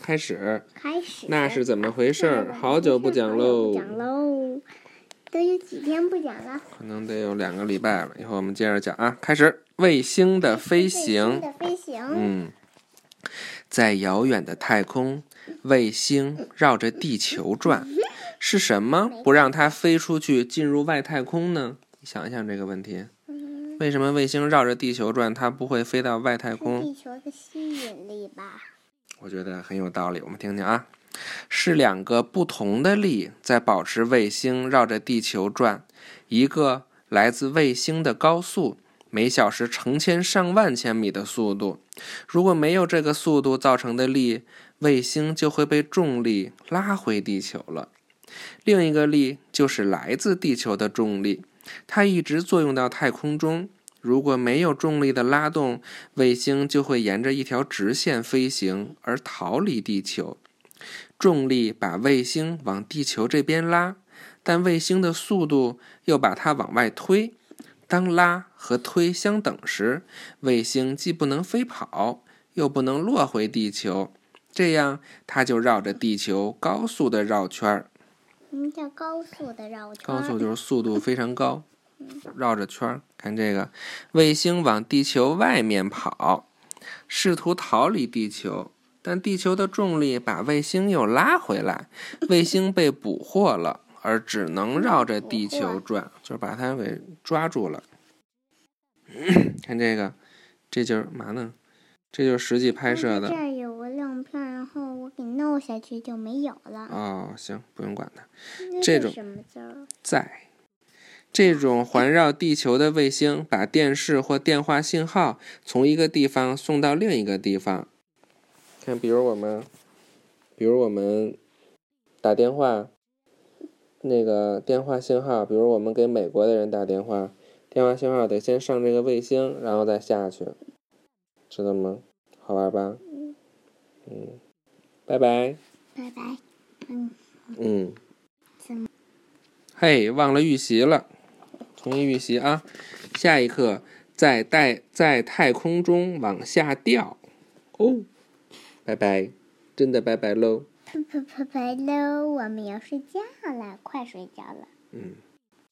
开始。那是怎么回事？好久不讲喽。都有几天不讲了？可能得有2个礼拜了。以后我们接着讲啊。开始，卫星的飞行。在遥远的太空，卫星绕着地球转。是什么不让它飞出去，进入外太空呢？你想一想这个问题。为什么卫星绕着地球转，它不会飞到外太空？地球的吸引力吧。我觉得很有道理，我们听听啊。是2个不同的力在保持卫星绕着地球转，一个来自卫星的高速，每小时成千上万千米的速度。如果没有这个速度造成的力，卫星就会被重力拉回地球了。另一个力就是来自地球的重力，它一直作用到太空中。如果没有重力的拉动，卫星就会沿着一条直线飞行而逃离地球。重力把卫星往地球这边拉，但卫星的速度又把它往外推。当拉和推相等时，卫星既不能飞跑，又不能落回地球，这样它就绕着地球高速的绕圈。什么叫高速的绕圈？高速就是速度非常高，绕着圈。看这个，卫星往地球外面跑，试图逃离地球，但地球的重力把卫星又拉回来，卫星被捕获了，而只能绕着地球转，就是把它给抓住了。看这个，这就是嘛呢？这就是实际拍摄的。这儿有个亮片，然后我给弄下去就没有了。哦，行，不用管它。这种什么字儿？在。这种环绕地球的卫星把电视或电话信号从一个地方送到另一个地方。看，比如我们打电话，那个电话信号，比如我们给美国的人打电话，电话信号得先上这个卫星，然后再下去，知道吗？好玩吧？拜拜。嘿，忘了预习了，重新预习啊。下一课，在太空中往下掉。哦。拜拜，真的拜拜喽！拜拜喽，我们要睡觉了，快睡觉了。